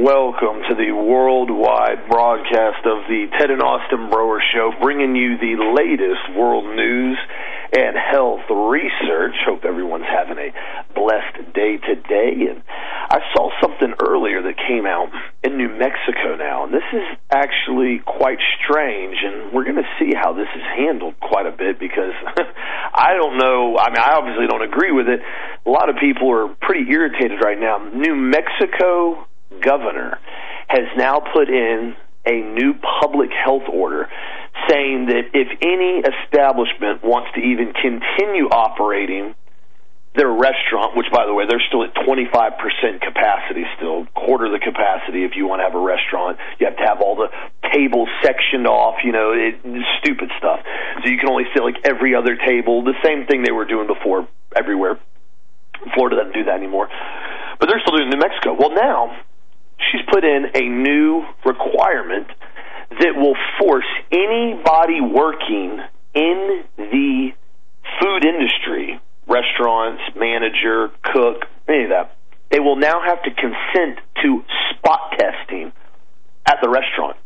welcome to the worldwide broadcast of the Ted and Austin Brower Show, bringing you the latest world news and health research. Hope everyone's having a blessed day today. And I saw something earlier that came out in New Mexico now, and this is actually quite strange, and we're going to see how this is handled quite a bit because I don't know, I mean, I obviously don't agree with it. A lot of people are pretty irritated right now. New Mexico governor has now put in a new public health order saying that if any establishment wants to even continue operating their restaurant, which, by the way, they're still at 25% capacity still, quarter the capacity if you want to have a restaurant. You have to have all the tables sectioned off, you know, stupid stuff. So you can only sit like every other table, the same thing they were doing before everywhere. Florida doesn't do that anymore. But they're still doing New Mexico. Well, now she's put in a new requirement that will force anybody working in the food industry, restaurants, manager, cook, any of that, they will now have to consent to spot testing at the restaurant,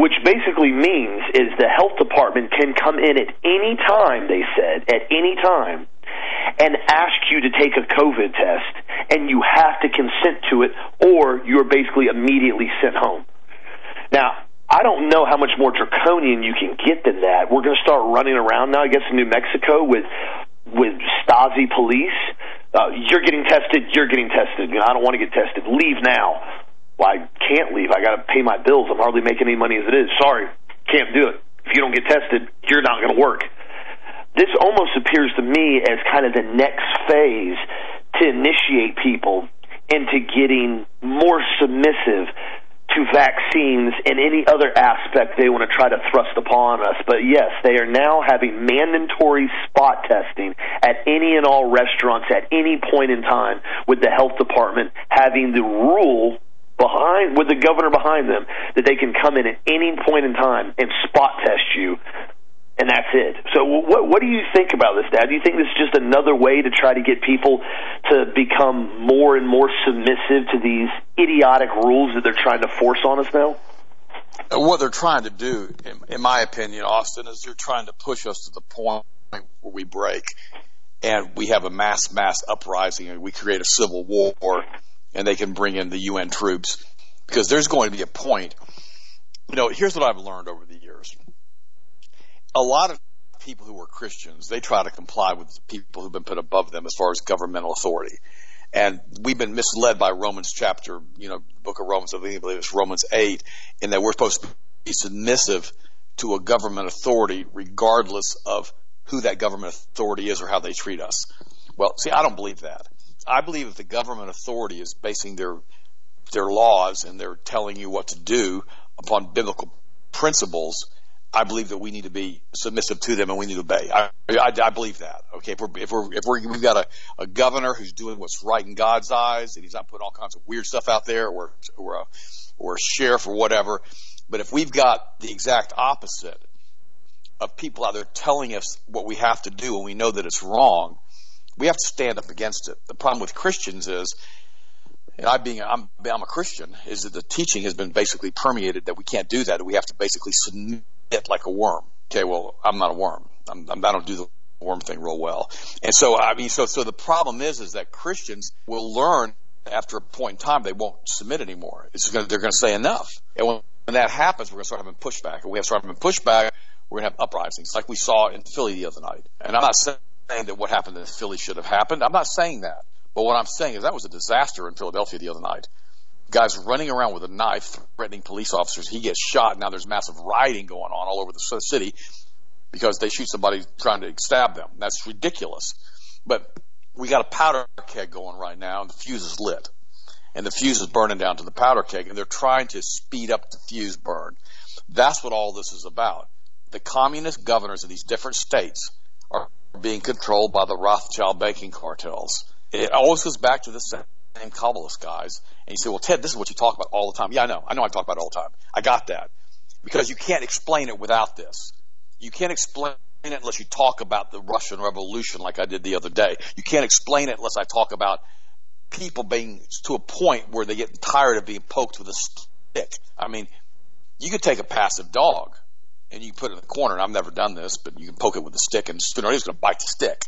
which basically means is the health department can come in at any time, they said, at any time, and ask you to take a COVID test, and you have to consent to it, or you're basically immediately sent home. Now, I don't know how much more draconian you can get than that. We're going to start running around now, I guess, in New Mexico with Stasi police. You're getting tested. You're getting tested. You know, I don't want to get tested. Leave now. Well, I can't leave. I got to pay my bills. I'm hardly making any money as it is. Sorry, can't do it. If you don't get tested, you're not going to work. This almost appears to me as kind of the next phase to initiate people into getting more submissive to vaccines and any other aspect they want to try to thrust upon us. But yes, they are now having mandatory spot testing at any and all restaurants at any point in time, with the health department having the rule behind, with the governor behind them, that they can come in at any point in time and spot test you. And that's it. So what do you think about this, Dad? Do you think this is just another way to try to get people to become more and more submissive to these idiotic rules that they're trying to force on us now? What they're trying to do, in my opinion, Austin, is they're trying to push us to the point where we break and we have a mass uprising and we create a civil war and they can bring in the UN troops, because there's going to be a point. You know, here's what I've learned over the years. A lot of people who are Christians, they try to comply with the people who've been put above them as far as governmental authority. And we've been misled by Romans chapter, you know, book of Romans, I believe it's Romans 8, in that we're supposed to be submissive to a government authority regardless of who that government authority is or how they treat us. Well, see, I don't believe that. I believe if the government authority is basing their laws and they're telling you what to do upon biblical principles, I believe that we need to be submissive to them and we need to obey. I believe that. Okay, we've got a governor who's doing what's right in God's eyes, and he's not putting all kinds of weird stuff out there, or a sheriff or whatever. But if we've got the exact opposite of people out there telling us what we have to do and we know that it's wrong, we have to stand up against it. The problem with Christians is, and I'm a Christian, is that the teaching has been basically permeated that we can't do that, that we have to basically submit like a worm. Okay, well, I'm not a worm. I don't do the worm thing real well. And so, I mean, so the problem is that Christians will learn after a point in time they won't submit anymore. They're going to say enough. And when that happens, we're going to start having pushback. And we have started having pushback, we're going to have uprisings like we saw in Philly the other night. And I'm not saying that what happened in Philly should have happened. I'm not saying that. But what I'm saying is that was a disaster in Philadelphia the other night. Guys running around with a knife, threatening police officers. He gets shot. Now there's massive rioting going on all over the city because they shoot somebody trying to stab them. That's ridiculous. But we got a powder keg going right now, and the fuse is lit. And the fuse is burning down to the powder keg, and they're trying to speed up the fuse burn. That's what all this is about. The communist governors of these different states are being controlled by the Rothschild banking cartels. It always goes back to the same Kabbalist guys. And you say, well, Ted, this is what you talk about all the time. Yeah, I know. I know I talk about it all the time. I got that. Because you can't explain it without this. You can't explain it unless you talk about the Russian Revolution like I did the other day. You can't explain it unless I talk about people being to a point where they get tired of being poked with a stick. I mean, you could take a passive dog and you put it in the corner, and I've never done this, but you can poke it with a stick and it's going to bite the stick.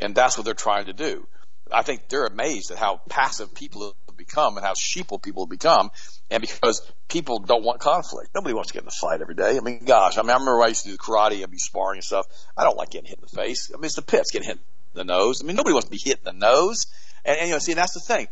And that's what they're trying to do. I think they're amazed at how passive people have become and how sheeple people have become, and because people don't want conflict. Nobody wants to get in a fight every day. I mean, gosh, I remember I used to do karate, I'd be sparring and stuff. I don't like getting hit in the face. I mean, it's the pits, getting hit in the nose. I mean, nobody wants to be hit in the nose. And you know, see, and that's the thing.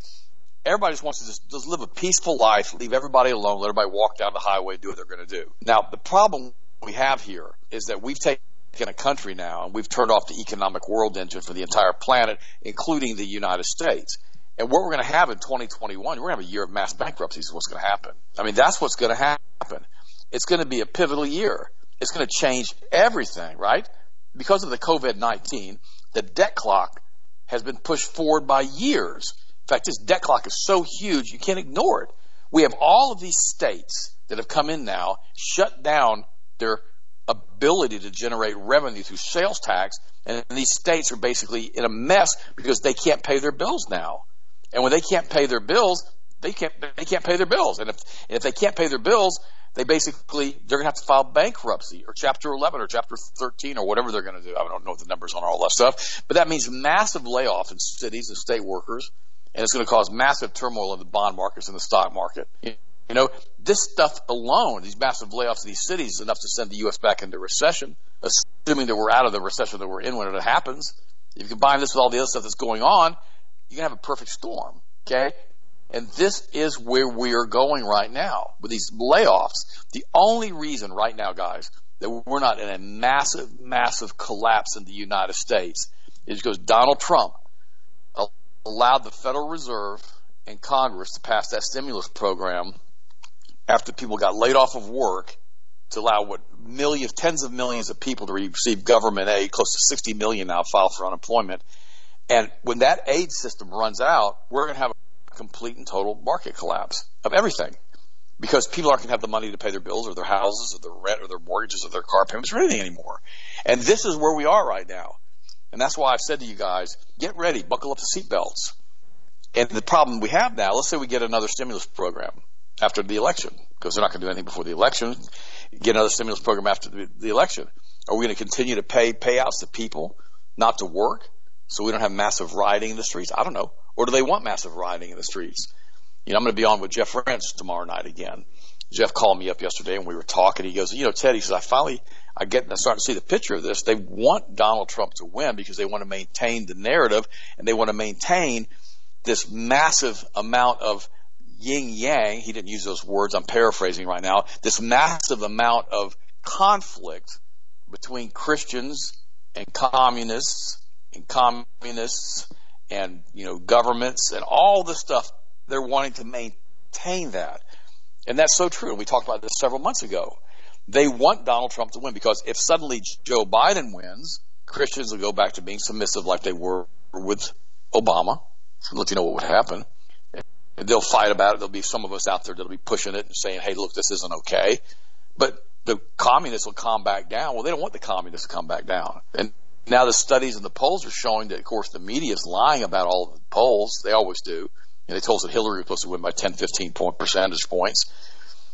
Everybody just wants to just live a peaceful life, leave everybody alone, let everybody walk down the highway, do what they're going to do. Now, the problem we have here is that we've taken a country now, and we've turned off the economic world engine for the entire planet, including the United States. And what we're going to have in 2021, we're going to have a year of mass bankruptcies is what's going to happen. I mean, that's what's going to happen. It's going to be a pivotal year. It's going to change everything, right? Because of the COVID-19, the debt clock has been pushed forward by years. In fact, this debt clock is so huge, you can't ignore it. We have all of these states that have come in now, shut down their ability to generate revenue through sales tax, and these states are basically in a mess because they can't pay their bills now. And when they can't pay their bills, they can't pay their bills. And if they can't pay their bills, they're going to have to file bankruptcy or Chapter 11 or Chapter 13 or whatever they're going to do. I don't know the numbers on all that stuff, but that means massive layoffs in cities and state workers, and it's going to cause massive turmoil in the bond markets and the stock market. You know, this stuff alone, these massive layoffs in these cities, is enough to send the U.S. back into recession, assuming that we're out of the recession that we're in when it happens. If you combine this with all the other stuff that's going on, you're going to have a perfect storm, okay? And this is where we are going right now with these layoffs. The only reason right now, guys, that we're not in a massive, massive collapse in the United States is because Donald Trump allowed the Federal Reserve and Congress to pass that stimulus program after people got laid off of work, to allow tens of millions of people to receive government aid, close to 60 million now file for unemployment. And when that aid system runs out, we're going to have a complete and total market collapse of everything, because people aren't going to have the money to pay their bills or their houses or their rent or their mortgages or their car payments or anything anymore. And this is where we are right now. And that's why I've said to you guys, get ready, buckle up the seatbelts. And the problem we have now, let's say we get another stimulus program after the election, because they're not going to do anything before the election. Get another stimulus program after the election. Are we going to continue to pay payouts to people not to work so we don't have massive rioting in the streets? I don't know. Or do they want massive rioting in the streets? You know, I'm going to be on with Jeff Rents tomorrow night again. Jeff called me up yesterday and we were talking. He goes, you know, Ted, he says, I'm starting to see the picture of this. They want Donald Trump to win because they want to maintain the narrative, and they want to maintain this massive amount of yin-yang, he didn't use those words, I'm paraphrasing right now, this massive amount of conflict between Christians and communists and, you know, governments and all this stuff. They're wanting to maintain that. And that's so true. And we talked about this several months ago. They want Donald Trump to win, because if suddenly Joe Biden wins, Christians will go back to being submissive like they were with Obama. I'll let you know what would happen. They'll fight about it. There'll be some of us out there that'll be pushing it and saying, hey, look, this isn't okay. But the communists will calm back down. Well, they don't want the communists to come back down. And now the studies and the polls are showing that, of course, the media is lying about all the polls. They always do. And they told us that Hillary was supposed to win by 10, 15 percentage points.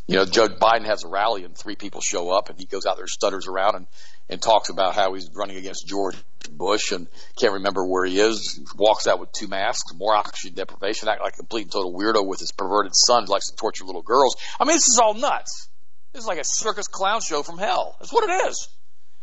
You know, Joe Biden has a rally and 3 people show up, and he goes out there and stutters around and talks about how he's running against George Bush and can't remember where he is, walks out with 2 masks, more oxygen deprivation, act like a complete and total weirdo with his perverted son who likes to torture little girls. I mean, this is all nuts. This is like a circus clown show from hell. That's what it is.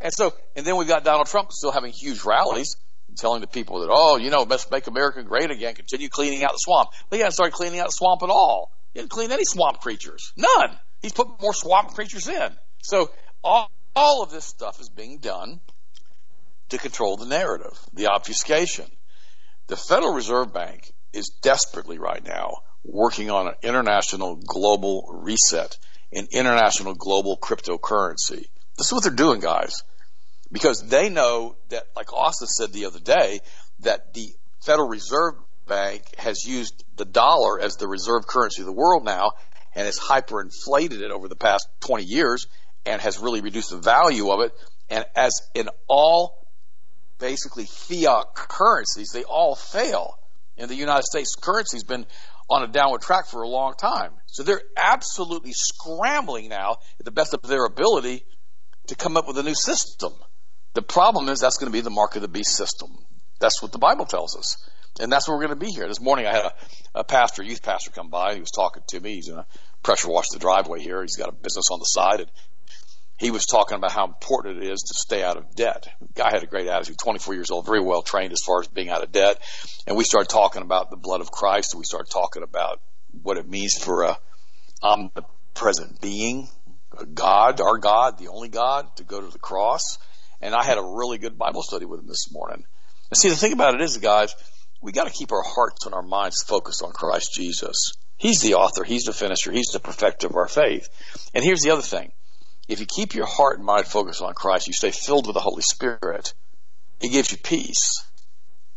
And then we've got Donald Trump still having huge rallies and telling the people that, oh, you know, let's make America great again, continue cleaning out the swamp. They haven't started cleaning out the swamp at all. He didn't clean any swamp creatures. None. He's put more swamp creatures in. So all of this stuff is being done to control the narrative, the obfuscation. The Federal Reserve Bank is desperately right now working on an international global reset, an international global cryptocurrency. This is what they're doing, guys, because they know that, like Austin said the other day, that the Federal Reserve Bank has used the dollar as the reserve currency of the world now, and has hyperinflated it over the past 20 years and has really reduced the value of it. And as in all basically fiat currencies, they all fail. And the United States currency has been on a downward track for a long time. So they're absolutely scrambling now at the best of their ability to come up with a new system. The problem is that's going to be the mark of the beast system. That's what the Bible tells us. And that's what we're going to be here. This morning I had a youth pastor come by. He was talking to me. He's going to pressure wash the driveway here. He's got a business on the side. And he was talking about how important it is to stay out of debt. The guy had a great attitude, 24 years old, very well trained as far as being out of debt. And we started talking about the blood of Christ. And we started talking about what it means for an omnipresent being, God, our God, the only God, to go to the cross. And I had a really good Bible study with him this morning. And see, the thing about it is, guys, we got to keep our hearts and our minds focused on Christ Jesus. He's the author. He's the finisher. He's the perfecter of our faith. And here's the other thing. If you keep your heart and mind focused on Christ, you stay filled with the Holy Spirit. It gives you peace.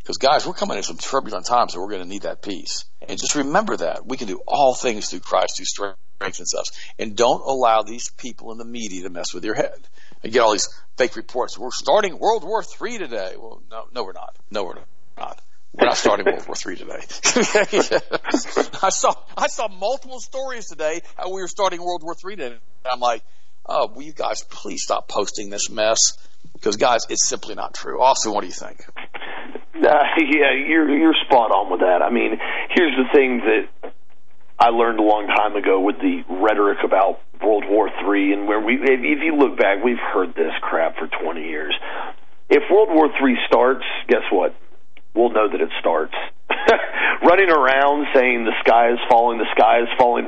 Because, guys, we're coming into some turbulent times, so we're going to need that peace. And just remember that. We can do all things through Christ who strengthens us. And don't allow these people in the media to mess with your head. You get all these fake reports. We're starting World War III today. Well, no, we're not. No, we're not. We're not starting World War III today. I saw multiple stories today how we were starting World War III today. And I'm like, oh, will you guys please stop posting this mess? Because, guys, it's simply not true. Austin, what do you think? Yeah, you're spot on with that. I mean, here's the thing that I learned a long time ago with the rhetoric about World War III, and where if you look back, we've heard this crap for 20 years. If World War III starts, guess what? We'll know that it starts. Running around saying the sky is falling,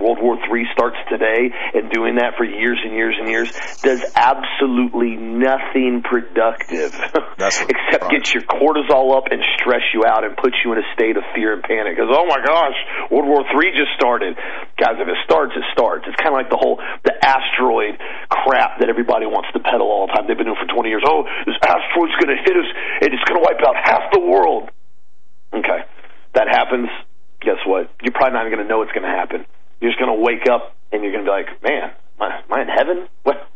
World War III starts today, and doing that for years and years and years does absolutely nothing productive except get your cortisol up and stress you out and put you in a state of fear and panic. Because, oh my gosh, World War III just started. Guys, if it starts, it starts. It's kind of like the asteroid crap that everybody wants to peddle all the time. They've been doing it for 20 years. Oh, this asteroid's going to hit us, and it's going to wipe out half the world. Okay. That happens, guess what? You're probably not even going to know it's going to happen. You're just going to wake up and you're going to be like, man, am I in heaven? What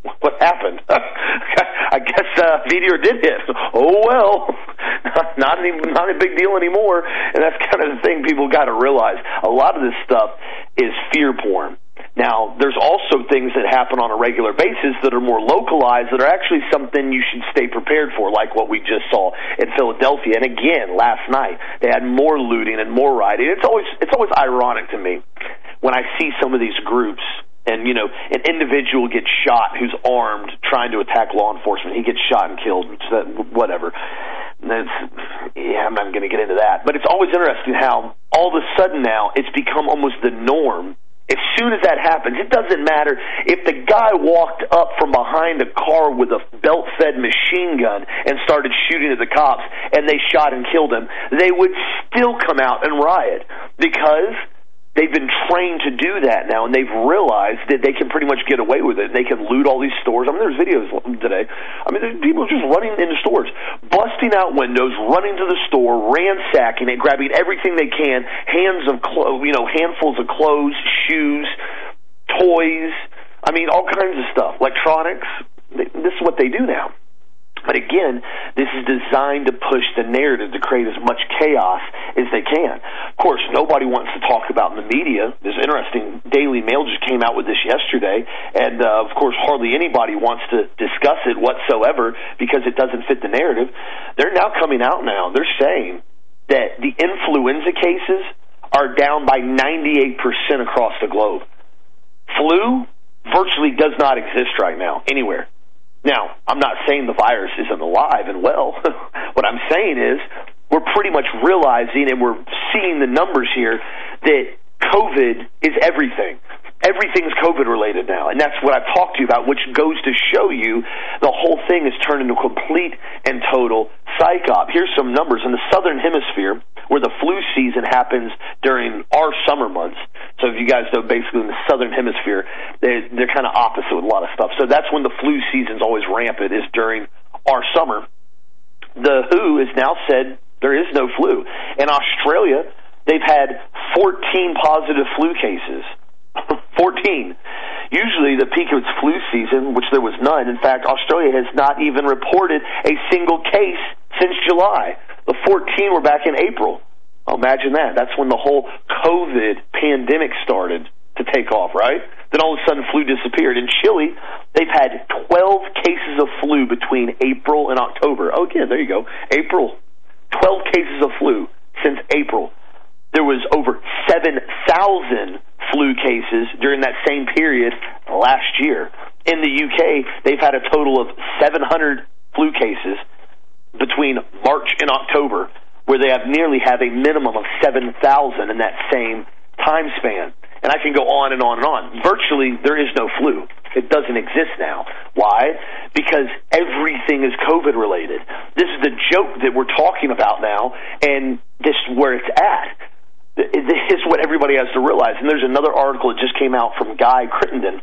happened? I guess a meteor did hit. Oh, well, not a big deal anymore. And that's kind of the thing people got to realize. A lot of this stuff is fear porn. Now, there's also things that happen on a regular basis that are more localized that are actually something you should stay prepared for, like what we just saw in Philadelphia. And again, last night, they had more looting and more rioting. It's always ironic to me when I see some of these groups and, you know, an individual gets shot who's armed trying to attack law enforcement. He gets shot and killed, whatever. I'm not going to get into that. But it's always interesting how all of a sudden now it's become almost the norm. As soon as that happens, it doesn't matter if the guy walked up from behind a car with a belt-fed machine gun and started shooting at the cops and they shot and killed him, they would still come out and riot because they've been trained to do that now, and they've realized that they can pretty much get away with it. They can loot all these stores. I mean, there's videos today. I mean, there's people just running into stores, busting out windows, running to the store, ransacking it, grabbing everything they can, handfuls of clothes, shoes, toys. I mean, all kinds of stuff, electronics. This is what they do now. But again, this is designed to push the narrative to create as much chaos as they can. Of course, nobody wants to talk about in the media. There's interesting, Daily Mail just came out with this yesterday, and of course, hardly anybody wants to discuss it whatsoever because it doesn't fit the narrative. They're now coming out now. They're saying that the influenza cases are down by 98% across the globe. Flu virtually does not exist right now anywhere. Now, I'm not saying the virus isn't alive and well. What I'm saying is we're pretty much realizing and we're seeing the numbers here that COVID is everything. Everything's COVID-related now, and that's what I've talked to you about, which goes to show you the whole thing is turned into complete and total psychop. Here's some numbers. In the southern hemisphere, where the flu season happens during our summer months, so if you guys know, basically in the southern hemisphere, they're kind of opposite with a lot of stuff. So that's when the flu season's always rampant, is during our summer. The WHO has now said there is no flu. In Australia, they've had 14 positive flu cases. 14. Usually the peak of its flu season, which there was none. In fact, Australia has not even reported a single case since July. The 14 were back in April. Imagine that. That's when the whole COVID pandemic started to take off, right? Then all of a sudden flu disappeared. In Chile, they've had 12 cases of flu between April and October. Oh, again, there you go. April. 12 cases of flu since April. There was over 7,000 flu cases during that same period last year. In the UK, they've had a total of 700 flu cases between March and October, where they have nearly a minimum of 7,000 in that same time span. And I can go on and on and on. Virtually, there is no flu. It doesn't exist now. Why? Because everything is COVID-related. This is the joke that we're talking about now, and this is where it's at. This is what everybody has to realize. And there's another article that just came out from Guy Crittenden.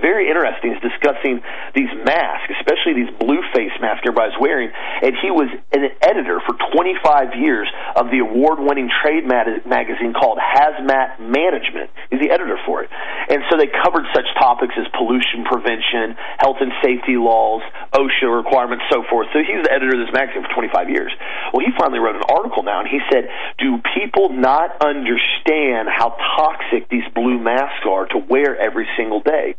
Very interesting. He's discussing these masks, especially these blue face masks everybody's wearing. And he was an editor for 25 years of the award-winning trade magazine called Hazmat Management. He's the editor for it. And so they covered such topics as pollution prevention, health and safety laws, OSHA requirements, so forth. So he's the editor of this magazine for 25 years. Well, he finally wrote an article now, and he said, do people not understand how toxic these blue masks are to wear every single day?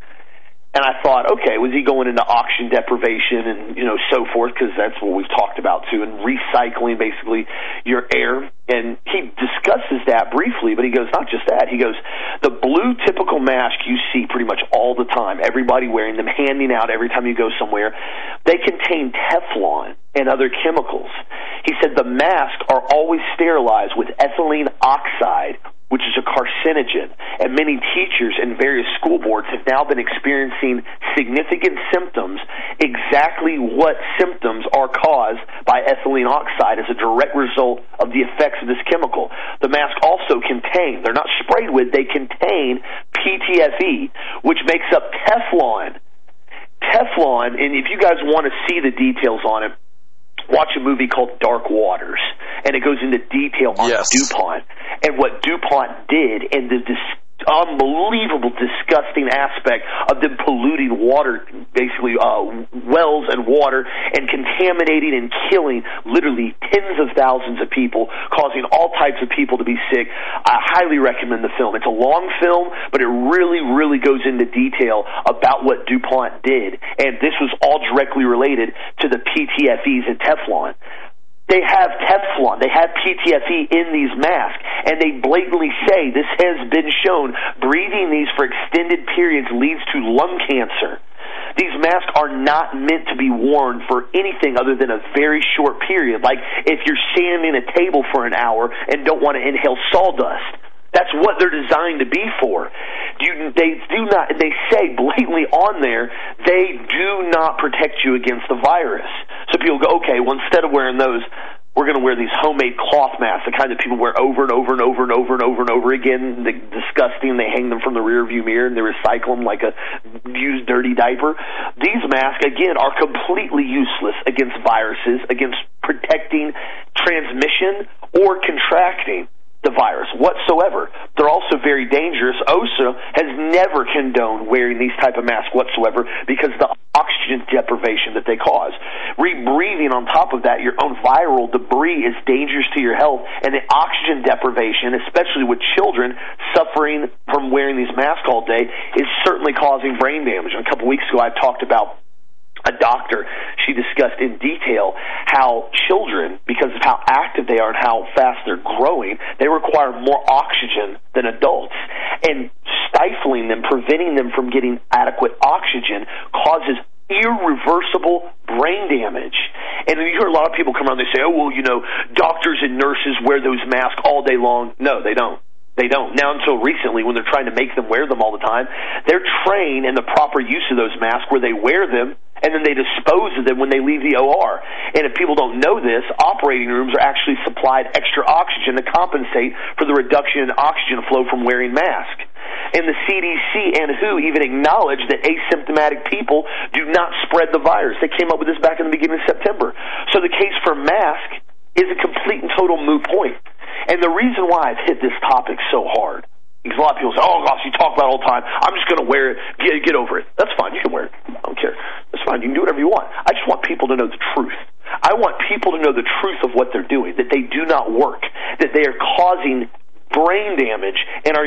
And I thought, okay, was he going into oxygen deprivation and, you know, so forth, because that's what we've talked about too, and recycling basically your air. And he discusses that briefly, but he goes, not just that. He goes, the blue typical mask you see pretty much all the time, everybody wearing them, handing out every time you go somewhere, they contain Teflon and other chemicals. He said the masks are always sterilized with ethylene oxide, which is a carcinogen, and many teachers and various school boards have now been experiencing significant symptoms. Exactly what symptoms are caused by ethylene oxide as a direct result of the effects of this chemical. The mask also contain, they're not sprayed with, they contain PTFE, which makes up Teflon. Teflon, and if you guys want to see the details on it, watch a movie called Dark Waters, and it goes into detail on DuPont and what DuPont did and the unbelievable, disgusting aspect of them polluting water, basically wells and water, and contaminating and killing literally tens of thousands of people, causing all types of people to be sick. I highly recommend the film. It's a long film, but it really, really goes into detail about what DuPont did, and this was all directly related to the PTFEs and Teflon. They have Teflon, they have PTFE in these masks, and they blatantly say this has been shown. Breathing these for extended periods leads to lung cancer. These masks are not meant to be worn for anything other than a very short period, like if you're standing at a table for an hour and don't want to inhale sawdust. That's what they're designed to be for. They say blatantly on there, they do not protect you against the virus. So people go, okay, well, instead of wearing those, we're going to wear these homemade cloth masks, the kind that people wear over and over and over and over and over and over again. They're disgusting. They hang them from the rearview mirror and they recycle them like a used dirty diaper. These masks, again, are completely useless against viruses, against protecting transmission or contracting the virus whatsoever. They're also very dangerous. OSHA has never condoned wearing these type of masks whatsoever because of the oxygen deprivation that they cause. Rebreathing on top of that, your own viral debris is dangerous to your health, and the oxygen deprivation, especially with children suffering from wearing these masks all day, is certainly causing brain damage. A couple weeks ago, I talked about a doctor. She discussed in detail how children, because of how active they are and how fast they're growing, they require more oxygen than adults. And stifling them, preventing them from getting adequate oxygen, causes irreversible brain damage. And you hear a lot of people come around and they say, oh, well, you know, doctors and nurses wear those masks all day long. No, they don't. They don't. Now, until recently, when they're trying to make them wear them all the time, they're trained in the proper use of those masks where they wear them and then they dispose of them when they leave the OR. And if people don't know this, operating rooms are actually supplied extra oxygen to compensate for the reduction in oxygen flow from wearing masks. And the CDC and WHO even acknowledge that asymptomatic people do not spread the virus. They came up with this back in the beginning of September. So the case for masks is a complete and total moot point. And the reason why I've hit this topic so hard, because a lot of people say, oh, gosh, you talk about it all the time. I'm just going to wear it. Get over it. That's fine. You can wear it. I don't care. That's fine. You can do whatever you want. I just want people to know the truth. I want people to know the truth of what they're doing, that they do not work, that they are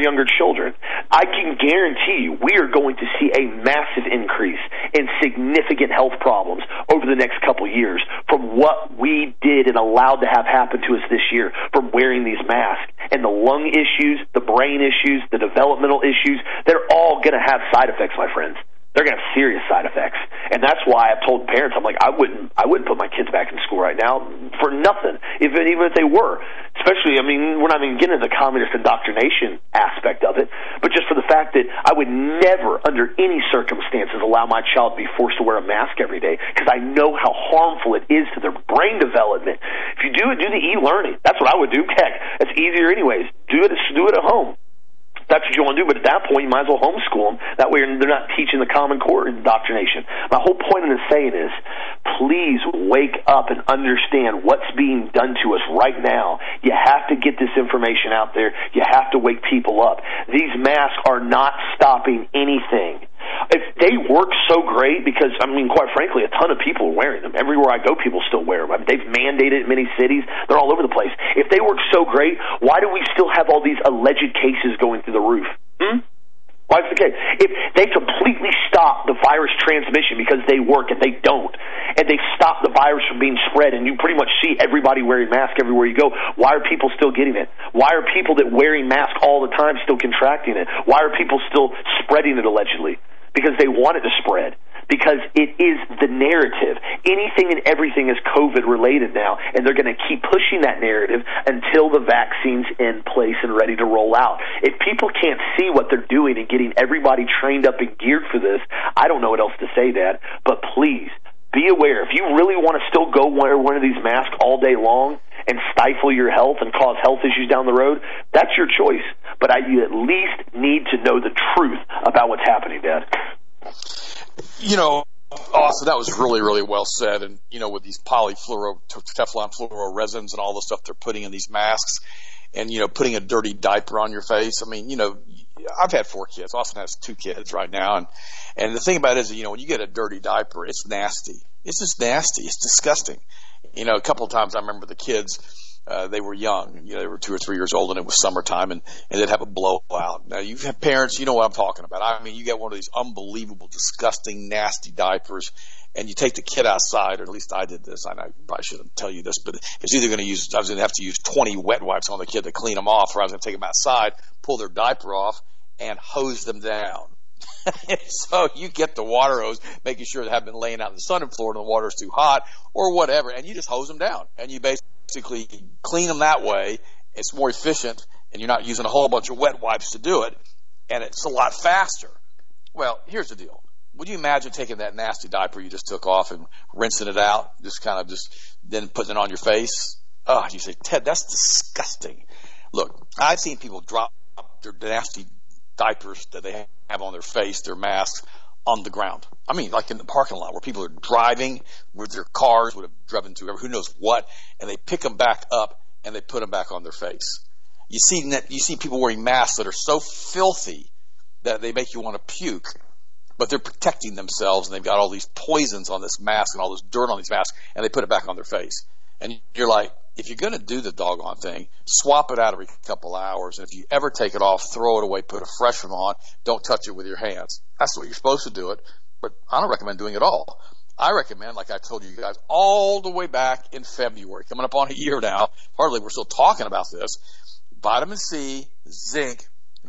younger children, I can guarantee you we are going to see a massive increase in significant health problems over the next couple years from what we did and allowed to have happen to us this year from wearing these masks. And the lung issues, the brain issues, the developmental issues, they're all going to have side effects, my friends. They're going to have serious side effects. And that's why I've told parents, I'm like, I wouldn't put my kids back in school right now for nothing, even if they were. Especially, I mean, we're not even getting into the communist indoctrination aspect of it, but just for the fact that I would never, under any circumstances, allow my child to be forced to wear a mask every day, because I know how harmful it is to their brain development. If you do it, do the e-learning. That's what I would do. Heck, that's easier anyways. Do it at home. That's what you want to do, but at that point, you might as well homeschool them. That way, they're not teaching the Common Core indoctrination. My whole point in this saying is, please wake up and understand what's being done to us right now. You have to get this information out there. You have to wake people up. These masks are not stopping anything. If they work so great, because, I mean, quite frankly, a ton of people are wearing them. Everywhere I go, people still wear them. I mean, they've mandated it in many cities. They're all over the place. If they work so great, why do we still have all these alleged cases going through the roof? Why is the case? If they completely stop the virus transmission because they work and they don't, and they stop the virus from being spread, and you pretty much see everybody wearing masks everywhere you go, why are people still getting it? Why are people that wearing masks all the time still contracting it? Why are people still spreading it allegedly? Because they want it to spread, because it is the narrative. Anything and everything is COVID-related now, and they're going to keep pushing that narrative until the vaccine's in place and ready to roll out. If people can't see what they're doing and getting everybody trained up and geared for this, I don't know what else to say, Dad, but please be aware. If you really want to still go wear one of these masks all day long and stifle your health and cause health issues down the road, that's your choice. But you at least need to know the truth about what's happening, Dad. You know, Austin, that was really, really well said. And, you know, with these Teflon fluoro resins and all the stuff they're putting in these masks and, you know, putting a dirty diaper on your face. I mean, you know, I've had 4 kids. Austin has 2 kids right now. And the thing about it is, you know, when you get a dirty diaper, it's nasty. It's just nasty. It's disgusting. You know, a couple of times I remember the kids, they were young. You know, they were 2 or 3 years old, and it was summertime, and they'd have a blowout. Now, you have parents, you know what I'm talking about. I mean, you get one of these unbelievable, disgusting, nasty diapers, and you take the kid outside, or at least I did this. I know I probably shouldn't tell you this, but it's either going to use, I was going to have to use 20 wet wipes on the kid to clean them off, or I was going to take them outside, pull their diaper off, and hose them down. So you get the water hose, making sure they haven't been laying out in the sun in Florida and the water's too hot or whatever, and you just hose them down. And you basically clean them that way. It's more efficient, and you're not using a whole bunch of wet wipes to do it, and it's a lot faster. Well, here's the deal. Would you imagine taking that nasty diaper you just took off and rinsing it out, just kind of just then putting it on your face? Oh, you say, Ted, that's disgusting. Look, I've seen people drop their nasty diapers that they have on their face, their masks, on the ground. I mean, like in the parking lot where people are driving with their cars, would have driven to who knows what, and they pick them back up and they put them back on their face. You see people wearing masks that are so filthy that they make you want to puke, but they're protecting themselves and they've got all these poisons on this mask and all this dirt on these masks, and they put it back on their face. And you're like, if you're going to do the doggone thing, swap it out every couple hours. And if you ever take it off, throw it away, put a fresh one on. Don't touch it with your hands. That's the way you're supposed to do it. But I don't recommend doing it all. I recommend, like I told you guys, all the way back in February, coming up on a year now, hardly we're still talking about this, vitamin C, zinc,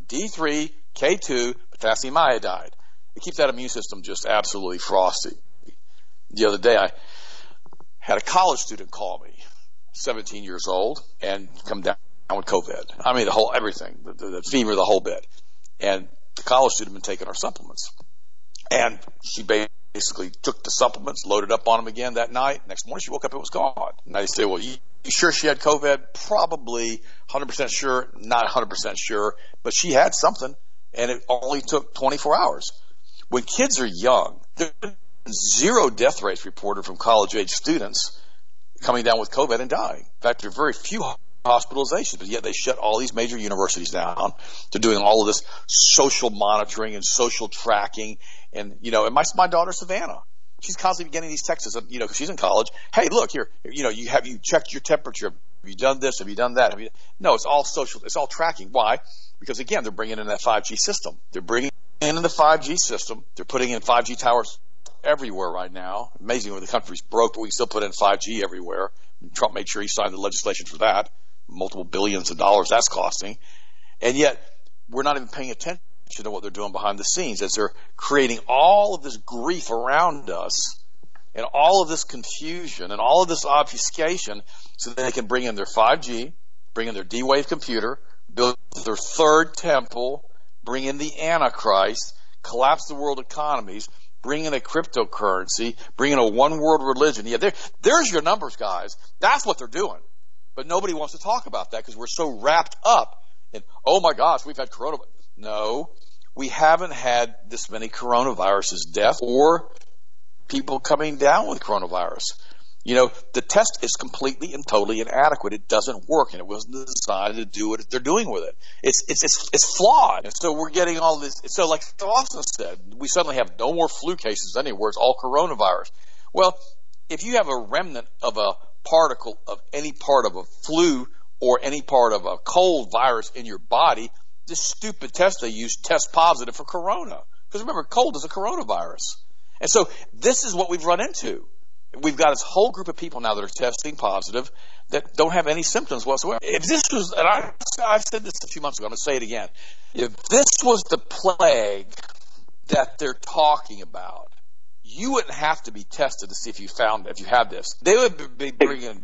D3, K2, potassium iodide. It keeps that immune system just absolutely frosty. The other day I had a college student call me. 17 years old, and come down with COVID. I mean, everything, the fever, the whole bit. And the college student had been taking our supplements. And she basically took the supplements, loaded up on them again that night. Next morning, she woke up, it was gone. And I say, well, you sure she had COVID? Probably 100% sure, not 100% sure, but she had something, and it only took 24 hours. When kids are young, there's 0 death rates reported from college-age students coming down with COVID and dying. In fact, there are very few hospitalizations, but yet they shut all these major universities down. They're doing all of this social monitoring and social tracking. And, you know, and my daughter, Savannah, she's constantly getting these texts, you know, because she's in college. Hey, look, here, you know, have you checked your temperature? Have you done this? Have you done that? No, it's all social. It's all tracking. Why? Because, again, they're bringing in that 5G system. They're bringing in the 5G system. They're putting in 5G towers everywhere right now. Amazing when the country's broke, but we still put in 5G everywhere. Trump made sure he signed the legislation for that. Multiple billions of dollars that's costing. And yet we're not even paying attention to what they're doing behind the scenes as they're creating all of this grief around us and all of this confusion and all of this obfuscation so that they can bring in their 5G, bring in their D-Wave computer, build their third temple, bring in the Antichrist, collapse the world economies, bring in a cryptocurrency, bring in a one-world religion. Yeah, there's your numbers, guys. That's what they're doing. But nobody wants to talk about that because we're so wrapped up in, oh, my gosh, we've had coronavirus. No, we haven't had this many coronaviruses, death, or people coming down with coronavirus. You know, the test is completely and totally inadequate. It doesn't work, and it wasn't designed to do what they're doing with it. It's flawed. And so we're getting all this. So like Austin said, we suddenly have no more flu cases anywhere. It's all coronavirus. Well, if you have a remnant of a particle of any part of a flu or any part of a cold virus in your body, this stupid test they use tests positive for corona. Because remember, cold is a coronavirus. And so this is what we've run into. We've got this whole group of people now that are testing positive that don't have any symptoms whatsoever. If this was, and I've said this a few months ago, I'm going to say it again. If this was the plague that they're talking about, you wouldn't have to be tested to see if you found, if you had this. They would be bringing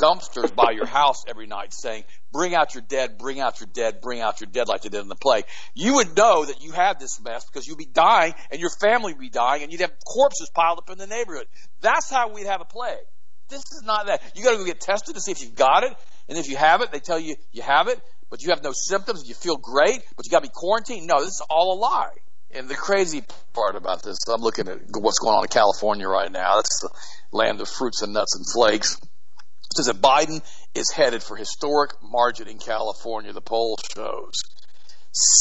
dumpsters by your house every night saying, bring out your dead, bring out your dead, bring out your dead, like they did in the plague. You would know that you had this mess because you'd be dying and your family would be dying and you'd have corpses piled up in the neighborhood. That's how we'd have a plague. This is not that. You got to go get tested to see if you've got it. And if you have it, they tell you you have it, but you have no symptoms, you feel great, but you got to be quarantined. No, this is all a lie. And the crazy part about this, I'm looking at what's going on in California right now. That's the land of fruits and nuts and flakes. It says that Biden is headed for historic margin in California. The poll shows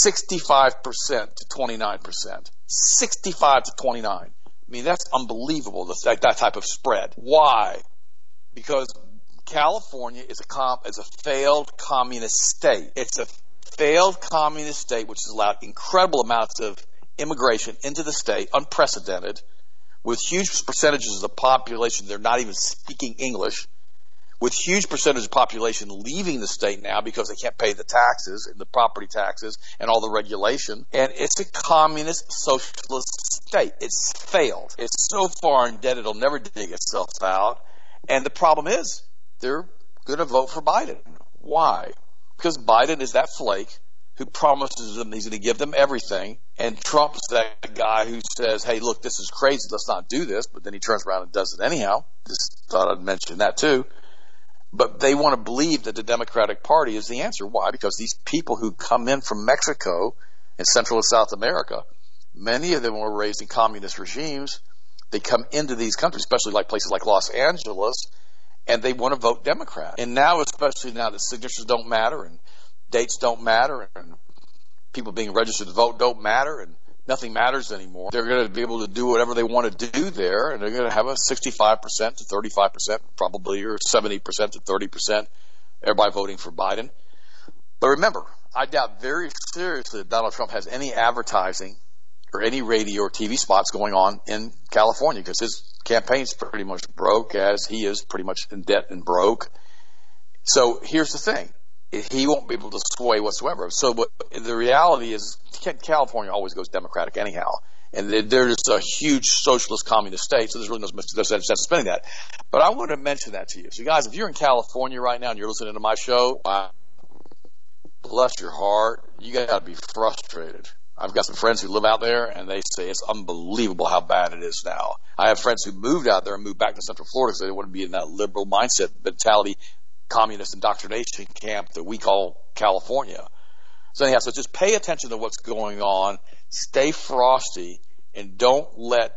65% to 29%. 65 to 29. I mean, that's unbelievable, that type of spread. Why? Because California is a failed communist state. It's a failed communist state which has allowed incredible amounts of immigration into the state, unprecedented, with huge percentages of the population. They're not even speaking English, with huge percentages of the population leaving the state now because they can't pay the taxes and the property taxes and all the regulation. And it's a communist socialist state. It's failed. It's so far in debt it'll never dig itself out. And the problem is they're going to vote for Biden. Why? Because Biden is that flake who promises them he's going to give them everything, and Trump's that guy who says, hey, look, this is crazy, let's not do this, but then he turns around and does it anyhow. Just thought I'd mention that too. But they want to believe that the Democratic Party is the answer. Why? Because these people who come in from Mexico and Central and South America, many of them were raised in communist regimes. They come into these countries, especially like places like Los Angeles, and they want to vote Democrat. And now, especially now that signatures don't matter and dates don't matter and people being registered to vote don't matter and nothing matters anymore, they're going to be able to do whatever they want to do there, and they're going to have a 65% to 35% probably, or 70% to 30%, everybody voting for Biden. But remember, I doubt very seriously that Donald Trump has any advertising or any radio or TV spots going on in California because his campaign's pretty much broke, as he is pretty much in debt and broke. So here's the thing. He won't be able to sway whatsoever. So what the reality is, California always goes Democratic anyhow. And they're just a huge socialist communist state, so there's really no sense in spending that. But I want to mention that to you. So, guys, if you're in California right now and you're listening to my show, bless your heart. You got to be frustrated. I've got some friends who live out there, and they say it's unbelievable how bad it is now. I have friends who moved out there and moved back to Central Florida because they didn't want to be in that liberal mindset, mentality, communist indoctrination camp that we call California. So anyhow, so just pay attention to what's going on. Stay frosty, and don't let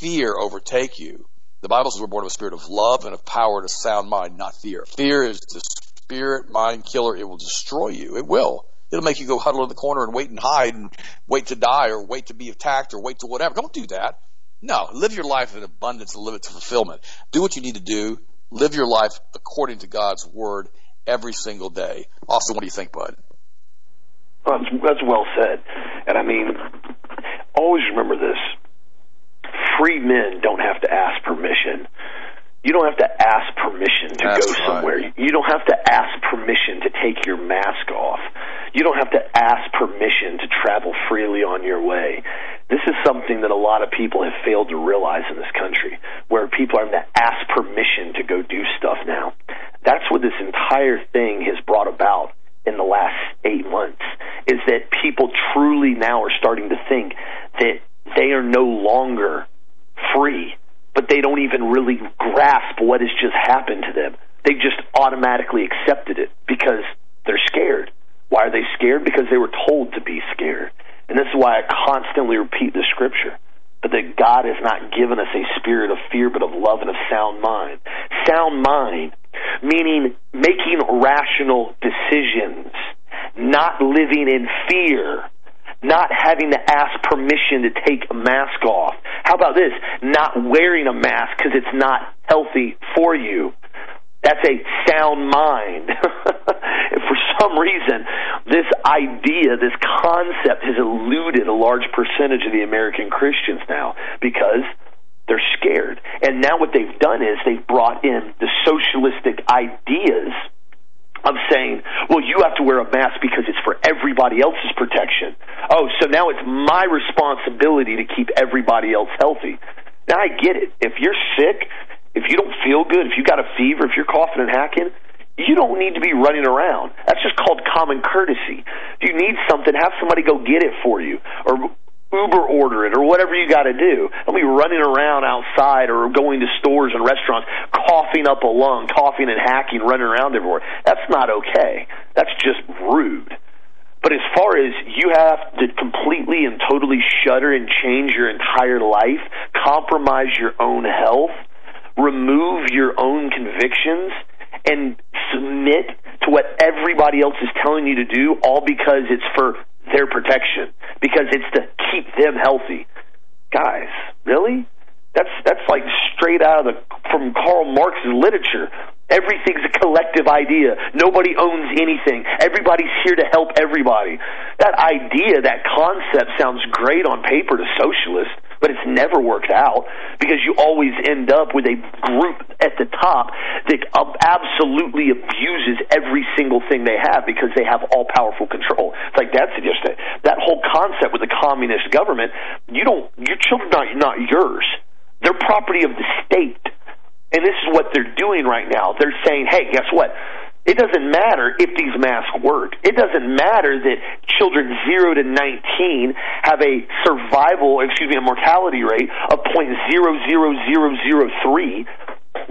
fear overtake you. The Bible says we're born of a spirit of love and of power and a sound mind, not fear. Fear is the spirit mind killer. It will destroy you. It will. It'll make you go huddle in the corner and wait and hide and wait to die or wait to be attacked or wait to whatever. Don't do that. No, live your life in abundance and live it to fulfillment. Do what you need to do. Live your life according to God's word every single day. Austin, what do you think, bud? That's well said. And I mean, always remember this. Free men don't have to ask permission. You don't have to ask permission to go somewhere. Right. You don't have to ask permission to take your mask off. You don't have to ask permission to travel freely on your way. This is something that a lot of people have failed to realize in this country, where people are going to ask permission to go do stuff now. That's what this entire thing has brought about in the last 8 months, is that people truly now are starting to think that they are no longer free, but they don't even really grasp what has just happened to them. They just automatically accepted it because they're scared. Why are they scared? Because they were told to be scared. And this is why I constantly repeat the scripture, but that God has not given us a spirit of fear, but of love and of sound mind. Sound mind, meaning making rational decisions, not living in fear, not having to ask permission to take a mask off. How about this? Not wearing a mask because it's not healthy for you. That's a sound mind. For some reason, this idea, this concept has eluded a large percentage of the American Christians now because they're scared. And now what they've done is they've brought in the socialistic ideas of saying, well, you have to wear a mask because it's for everybody else's protection. Oh, so now it's my responsibility to keep everybody else healthy. Now, I get it. If you're sick, if you don't feel good, if you got a fever, if you're coughing and hacking, you don't need to be running around. That's just called common courtesy. If you need something, have somebody go get it for you, or Uber order it, or whatever you got to do. Don't be running around outside or going to stores and restaurants, coughing up a lung, coughing and hacking, running around everywhere. That's not okay. That's just rude. But as far as you have to completely and totally shudder and change your entire life, compromise your own health, remove your own convictions, and submit to what everybody else is telling you to do, all because it's for their protection, because it's to keep them healthy. Guys, really? That's like straight out of from Karl Marx's literature. Everything's a collective idea. Nobody owns anything. Everybody's here to help everybody. That idea, that concept sounds great on paper to socialists, but it's never worked out because you always end up with a group at the top that absolutely abuses every single thing they have because they have all-powerful control. It's like that's just it. That whole concept with the communist government, your children are not yours. They're property of the state. And this is what they're doing right now. They're saying, hey, guess what? It doesn't matter if these masks work. It doesn't matter that children 0 to 19 have a a mortality rate of 0.00003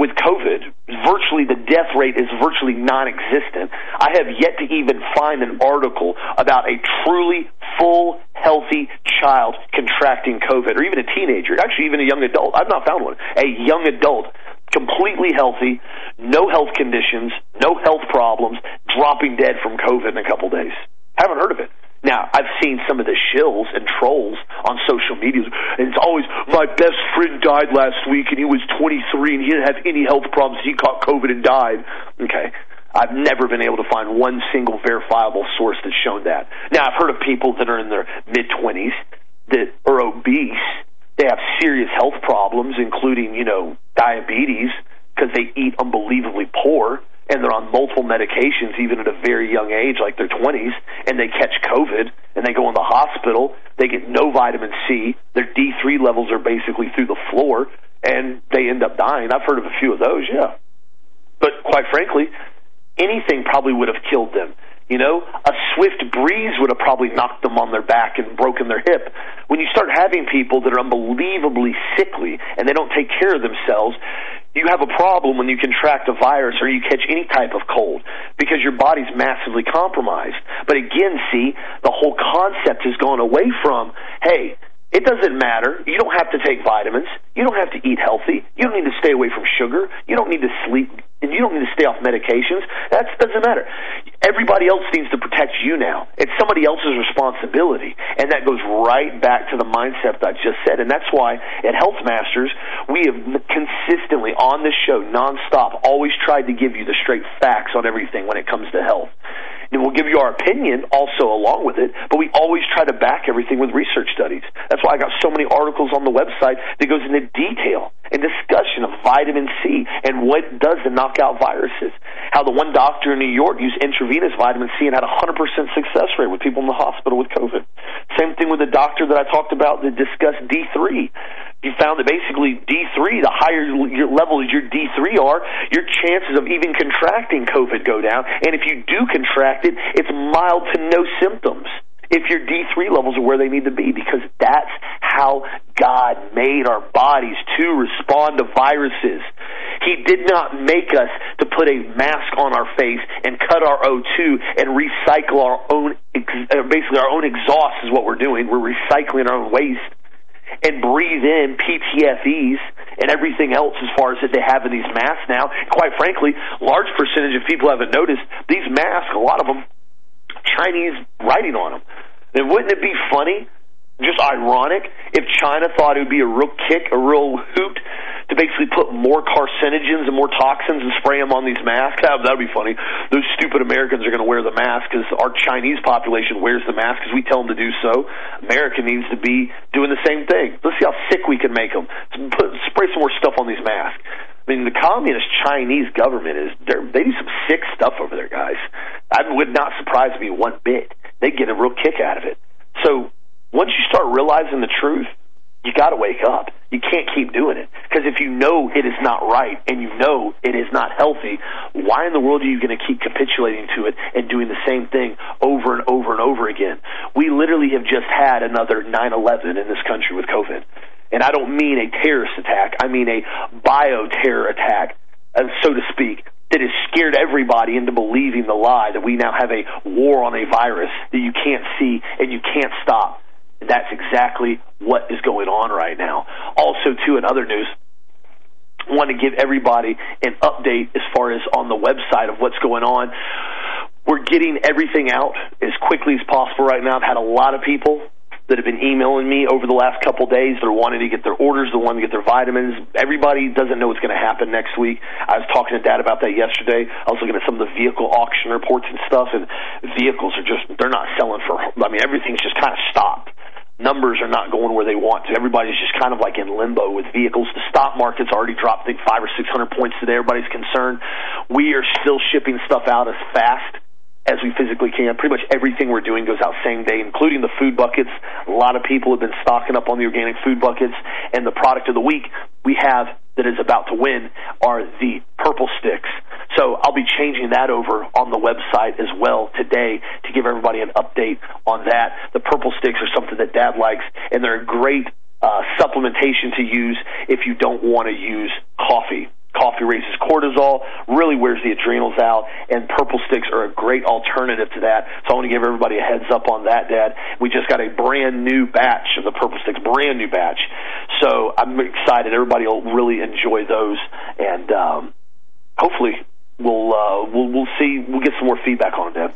with COVID. Virtually the death rate is virtually non-existent. I have yet to even find an article about a truly full, healthy child contracting COVID, or even a teenager, actually even a young adult. I've not found one. A young adult, completely healthy, no health conditions, no health problems, dropping dead from COVID in a couple days. Haven't heard of it. Now, I've seen some of the shills and trolls on social media, and it's always, my best friend died last week, and he was 23, and he didn't have any health problems. He caught COVID and died. Okay. I've never been able to find one single verifiable source that's shown that. Now, I've heard of people that are in their mid-20s that are obese. They have serious health problems, including, diabetes, because they eat unbelievably poor, and they're on multiple medications even at a very young age, like their 20s, and they catch COVID, and they go in the hospital, they get no vitamin C, their D3 levels are basically through the floor, and they end up dying. I've heard of a few of those, yeah. But quite frankly, anything probably would have killed them. A swift breeze would have probably knocked them on their back and broken their hip. When you start having people that are unbelievably sickly and they don't take care of themselves, you have a problem when you contract a virus or you catch any type of cold because your body's massively compromised. But again, see, the whole concept has gone away from, hey, it doesn't matter. You don't have to take vitamins. You don't have to eat healthy. You don't need to stay away from sugar. You don't need to sleep, and you don't need to stay off medications. That doesn't matter. Everybody else needs to protect you now. It somebody else's responsibility. And that goes right back to the mindset I just said. And that's why at Health Masters, we have consistently on this show, nonstop, always tried to give you the straight facts on everything when it comes to health. And we'll give you our opinion also along with it, but we always try to back everything with research studies. That's why I got so many articles on the website that goes into detail and discussion of vitamin C and what it does to knock out viruses. How the one doctor in New York used intravenous vitamin C and had a 100% success rate with people in the hospital with COVID. Same thing with the doctor that I talked about that discussed D3. He found that basically D3, the higher your levels your D3 are, your chances of even contracting COVID go down. And if you do contract it, it's mild to no symptoms if your D3 levels are where they need to be, because that's how God made our bodies to respond to viruses. He did not make us to put a mask on our face and cut our O2 and recycle our own, basically our own exhaust is what we're doing. We're recycling our own waste and breathe in PTFEs and everything else as far as that they have in these masks now. Quite frankly, large percentage of people haven't noticed these masks, a lot of them, Chinese writing on them. And wouldn't it be funny, just ironic, if China thought it would be a real kick, a real hoot, to basically put more carcinogens and more toxins and spray them on these masks? That would be funny. Those stupid Americans are going to wear the mask because our Chinese population wears the mask because we tell them to do so. America needs to be doing the same thing. Let's see how sick we can make them. Spray some more stuff on these masks. I mean, the communist Chinese government they do some sick stuff over there, guys. That would not surprise me one bit. They get a real kick out of it. So once you start realizing the truth, you got to wake up. You can't keep doing it. Because if you know it is not right and you know it is not healthy, why in the world are you going to keep capitulating to it and doing the same thing over and over and over again? We literally have just had another 9/11 in this country with COVID. And I don't mean a terrorist attack. I mean a bioterror attack, so to speak, that has scared everybody into believing the lie that we now have a war on a virus that you can't see and you can't stop. And that's exactly what is going on right now. Also, too, in other news, I want to give everybody an update as far as on the website of what's going on. We're getting everything out as quickly as possible right now. I've had a lot of people that have been emailing me over the last couple days. They're wanting to get their orders. They're wanting to get their vitamins. Everybody doesn't know what's going to happen next week. I was talking to Dad about that yesterday. I was looking at some of the vehicle auction reports and stuff, and vehicles are just, they're not selling for, I mean, everything's just kind of stopped. Numbers are not going where they want to. Everybody's just kind of like in limbo with vehicles. The stock market's already dropped, I think, 500 or 600 points today. Everybody's concerned. We are still shipping stuff out as fast as we physically can. Pretty much everything we're doing goes out same day, including the food buckets. A lot of people have been stocking up on the organic food buckets, and the product of the week we have that is about to win are the purple sticks. So I'll be changing that over on the website as well today to give everybody an update on that. The purple sticks are something that Dad likes, and they're a great supplementation to use if you don't want to use coffee. Coffee raises cortisol, really wears the adrenals out, and purple sticks are a great alternative to that. So I want to give everybody a heads up on that, Dad. We just got a brand new batch of the purple sticks, brand new batch. So I'm excited. Everybody will really enjoy those, and hopefully we'll see. We'll get some more feedback on them, Dad.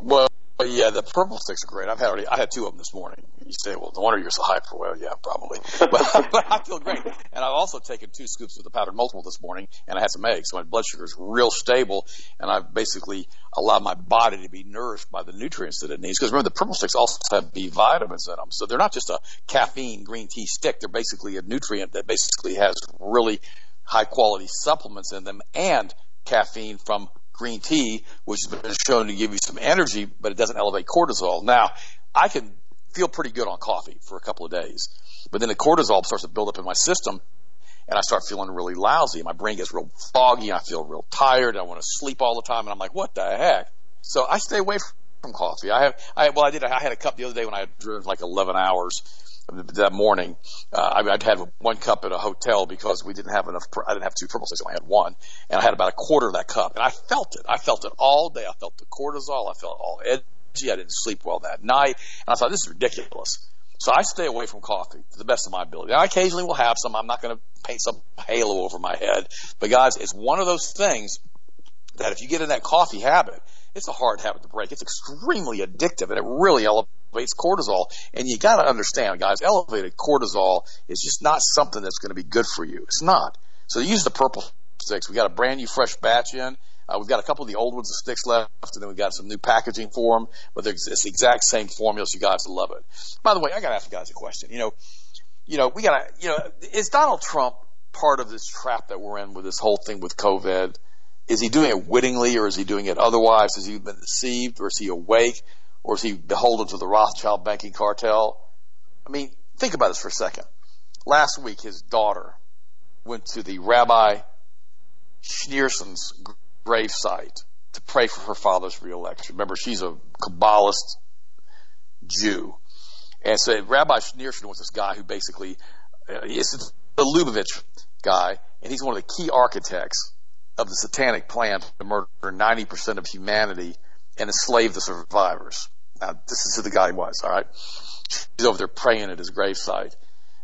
Well, yeah, the purple sticks are great. I had two of them this morning. You say, well, no wonder you're so hyped. Well, yeah, probably. But I feel great. And I've also taken 2 scoops of the powdered multiple this morning, and I had some eggs. So my blood sugar is real stable, and I've basically allowed my body to be nourished by the nutrients that it needs. Because remember, the purple sticks also have B vitamins in them. So they're not just a caffeine green tea stick. They're basically a nutrient that basically has really high-quality supplements in them and caffeine from green tea, which has been shown to give you some energy, but it doesn't elevate cortisol. Now, I can feel pretty good on coffee for a couple of days, but then the cortisol starts to build up in my system, and I start feeling really lousy. My brain gets real foggy, and I feel real tired, and I want to sleep all the time, and I'm like, what the heck? So I stay away from coffee. I had a cup the other day when I had driven like 11 hours that morning. I'd had one cup at a hotel because we didn't have enough. I didn't have 2 purple sticks. I only had one, and I had about a quarter of that cup, and I felt it. I felt it all day. I felt the cortisol. I felt all edgy. I didn't sleep well that night, and I thought, this is ridiculous. So I stay away from coffee to the best of my ability. Now, I occasionally will have some. I'm not going to paint some halo over my head, but guys, it's one of those things that if you get in that coffee habit It's a hard habit to break. It's extremely addictive, and it really elevates cortisol. And you got to understand, guys, elevated cortisol is just not something that's going to be good for you. It's not. So use the purple sticks. We got a brand new fresh batch in. We've got a couple of the old ones of sticks left, and then we've got some new packaging for them. But it's the exact same formula, so you guys will love it. By the way, I got to ask you guys a question. Is Donald Trump part of this trap that we're in with this whole thing with COVID? Is he doing it wittingly, or is he doing it otherwise? Has he been deceived, or is he awake, or is he beholden to the Rothschild banking cartel? I mean, think about this for a second. Last week, his daughter went to the Rabbi Schneerson's gravesite to pray for her father's reelection. Remember, she's a Kabbalist Jew. And so Rabbi Schneerson was this guy who basically is the Lubavitch guy, and he's one of the key architects of the satanic plan to murder 90% of humanity and enslave the survivors. Now, this is who the guy was, all right? She's over there praying at his gravesite.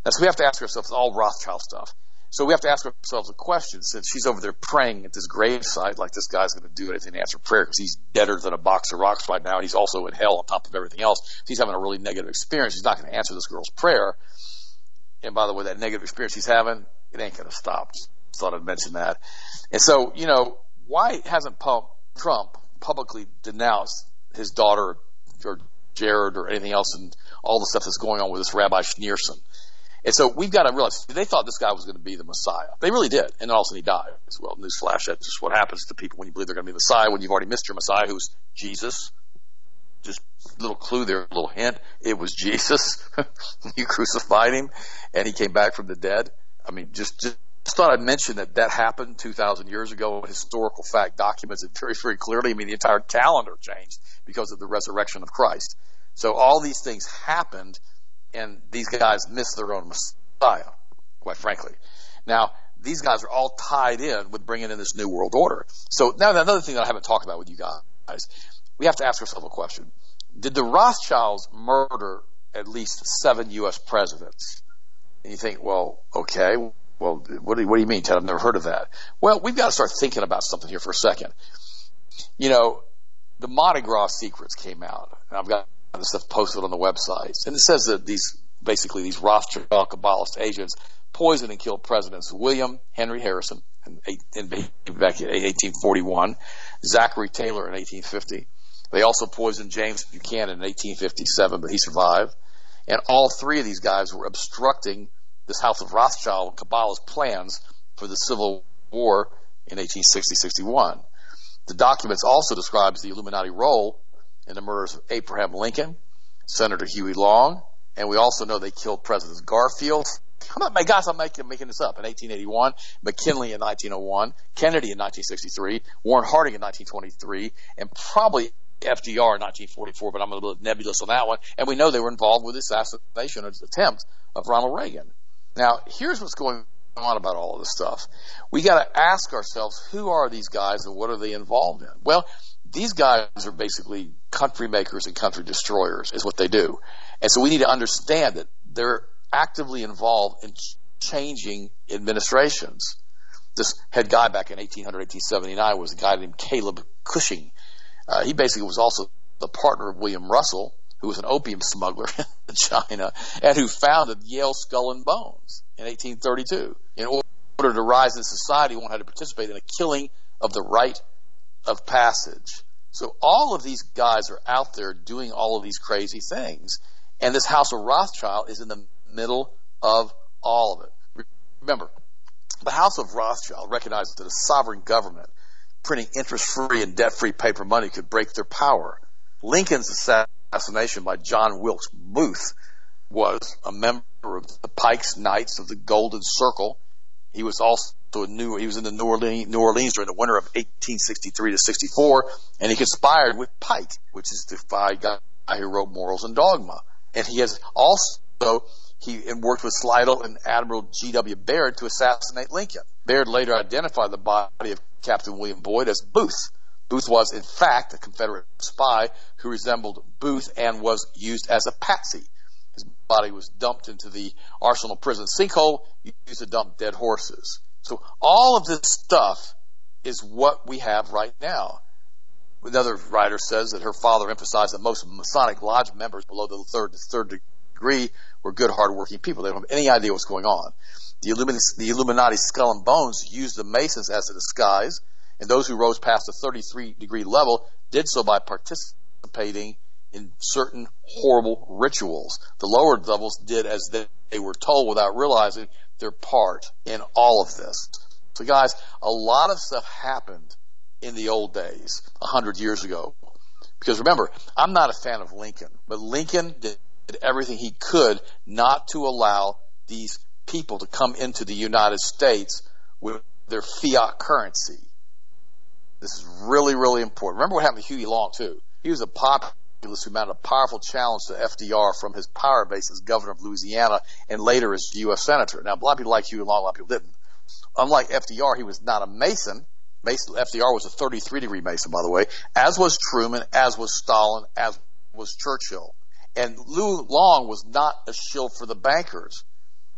Now, so we have to ask ourselves, all Rothschild stuff. So we have to ask ourselves a question, since she's over there praying at this gravesite like this guy's going to do anything to answer prayer, because he's deader than a box of rocks right now, and he's also in hell on top of everything else. So he's having a really negative experience. He's not going to answer this girl's prayer. And by the way, that negative experience he's having, it ain't going to stop. Just thought I'd mention that. And so, why hasn't Trump publicly denounced his daughter or Jared or anything else and all the stuff that's going on with this Rabbi Schneerson? And so we've got to realize, they thought this guy was going to be the Messiah. They really did. And all of a sudden he died as well. Newsflash, that's just what happens to people when you believe they're going to be the Messiah, when you've already missed your Messiah, who's Jesus. Just a little clue there, a little hint. It was Jesus. You crucified him, and he came back from the dead. I mean, just thought I'd mention that happened 2,000 years ago. Historical fact documents it very, very clearly. I mean, the entire calendar changed because of the resurrection of Christ. So all these things happened, and these guys missed their own Messiah, quite frankly. Now, these guys are all tied in with bringing in this new world order. So now another thing that I haven't talked about with you guys, we have to ask ourselves a question. Did the Rothschilds murder at least 7 U.S. presidents? And you think, well, okay, what do you mean, Ted? I've never heard of that. Well, we've got to start thinking about something here for a second. The Mardi Gras secrets came out, and I've got this stuff posted on the websites, and it says that these Rothschild Kabbalist agents poisoned and killed presidents William Henry Harrison back in 1841, Zachary Taylor in 1850. They also poisoned James Buchanan in 1857, but he survived. And all 3 of these guys were obstructing this House of Rothschild Kabbalist plans for the Civil War in 1860-61. The documents also describes the Illuminati role in the murders of Abraham Lincoln, Senator Huey Long, and we also know they killed Presidents Garfield. I'm making this up. In 1881, McKinley in 1901, Kennedy in 1963, Warren Harding in 1923, and probably FDR in 1944, but I'm a little nebulous on that one. And we know they were involved with the assassination attempt of Ronald Reagan. Now, here's what's going on about all of this stuff. We got to ask ourselves, who are these guys and what are they involved in? Well, these guys are basically country makers and country destroyers is what they do. And so we need to understand that they're actively involved in changing administrations. This head guy back in 1879 was a guy named Caleb Cushing. He basically was also the partner of William Russell, who was an opium smuggler in China, and who founded Yale Skull and Bones in 1832 in order to rise in society. One had to participate in a killing of the rite of passage. So all of these guys are out there doing all of these crazy things, and this House of Rothschild is in the middle of all of it. Remember, the House of Rothschild recognizes that a sovereign government printing interest-free and debt-free paper money could break their power. Lincoln's assassination by John Wilkes Booth was a member of the Pikes Knights of the Golden Circle. He was also he was in the New Orleans during the winter of 1863-64, and he conspired with Pike, which is the guy who wrote Morals and Dogma. And he has also worked with Slidell and Admiral G.W. Baird to assassinate Lincoln. Baird later identified the body of Captain William Boyd as Booth. Booth was, in fact, a Confederate spy who resembled Booth and was used as a patsy. His body was dumped into the Arsenal prison sinkhole, used to dump dead horses. So all of this stuff is what we have right now. Another writer says that her father emphasized that most Masonic Lodge members below the third degree were good, hard-working people. They don't have any idea what's going on. The Illuminati skull and bones used the Masons as a disguise, and those who rose past the 33-degree level did so by participating in certain horrible rituals. The lower levels did as they were told without realizing their part in all of this. So, guys, a lot of stuff happened in the old days, 100 years ago. Because remember, I'm not a fan of Lincoln, but Lincoln did everything he could not to allow these people to come into the United States with their fiat currency. This is really, really important. Remember what happened to Huey Long, too. He was a populist who mounted a powerful challenge to FDR from his power base as governor of Louisiana and later as U.S. senator. Now, a lot of people liked Huey Long, a lot of people didn't. Unlike FDR, he was not a Mason. FDR was a 33-degree Mason, by the way, as was Truman, as was Stalin, as was Churchill. And Huey Long was not a shill for the bankers.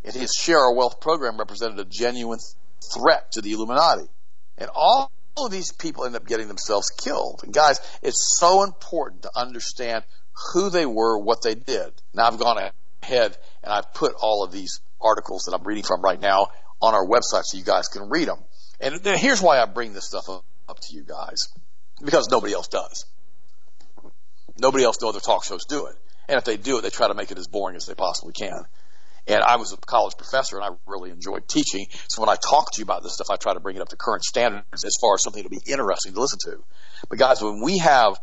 And his Share Our Wealth program represented a genuine threat to the Illuminati. And all of these people end up getting themselves killed. And, guys, it's so important to understand who they were, what they did. Now, I've gone ahead and I've put all of these articles that I'm reading from right now on our website so you guys can read them. And here's why I bring this stuff up to you guys, because nobody else does. Nobody else, no other talk shows do it. And if they do it, they try to make it as boring as they possibly can. And I was a college professor, and I really enjoyed teaching. So when I talk to you about this stuff, I try to bring it up to current standards as far as something that'll be interesting to listen to. But, guys, when we have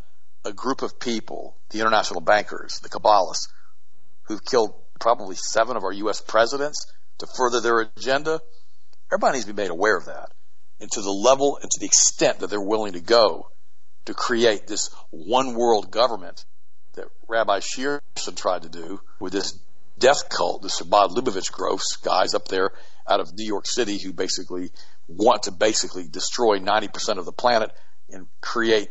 a group of people, the international bankers, the Kabbalists, who've killed probably 7 of our U.S. presidents to further their agenda, everybody needs to be made aware of that, and to the level and to the extent that they're willing to go to create this one-world government that Rabbi Schneerson tried to do with this death cult, the Shabbat Lubavitch Gross guys up there out of New York City who basically want to destroy 90% of the planet and create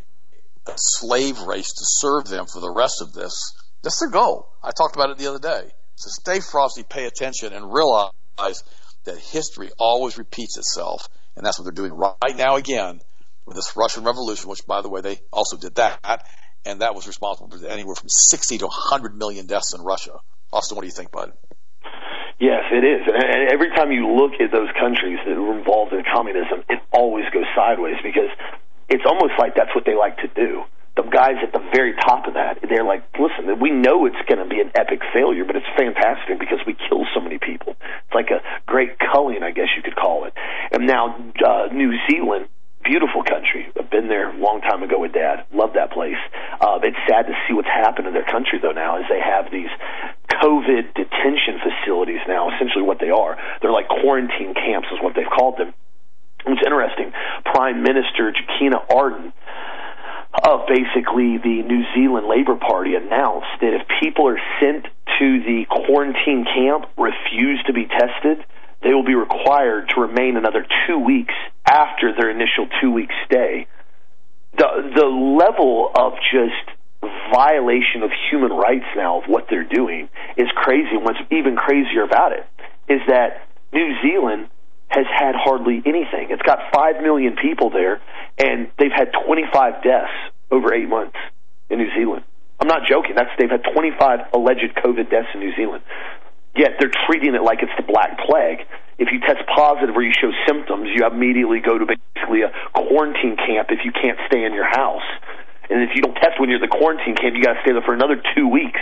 a slave race to serve them for the rest of this. That's their goal. I talked about it the other day. So stay frosty, pay attention, and realize that history always repeats itself, and that's what they're doing right now again with this Russian Revolution, which, by the way, they also did that, and that was responsible for anywhere from 60 to 100 million deaths in Russia. Austin, what do you think, bud? Yes, it is. And every time you look at those countries that are involved in communism, it always goes sideways because it's almost like that's what they like to do. The guys at the very top of that, they're like, listen, we know it's going to be an epic failure, but it's fantastic because we kill so many people. It's like a great culling, I guess you could call it. And now New Zealand, beautiful country. I've been there a long time ago with Dad. Love that place. It's sad to see what's happened in their country, though, now, is they have these COVID detention facilities now, essentially what they are. They're like quarantine camps is what they've called them. It's interesting. Prime Minister Jacinda Ardern of basically the New Zealand Labour Party announced that if people are sent to the quarantine camp, refuse to be tested, they will be required to remain another 2 weeks after their initial 2 week stay. The level of just violation of human rights now of what they're doing is crazy. What's even crazier about it is that New Zealand has had hardly anything. It's got 5 million people there, and they've had 25 deaths over 8 months in New Zealand. I'm not joking. They've had 25 alleged COVID deaths in New Zealand. Yet they're treating it like it's the Black Plague. If you test positive or you show symptoms, you immediately go to basically a quarantine camp if you can't stay in your house. And if you don't test when you're at the quarantine camp, you got to stay there for another 2 weeks.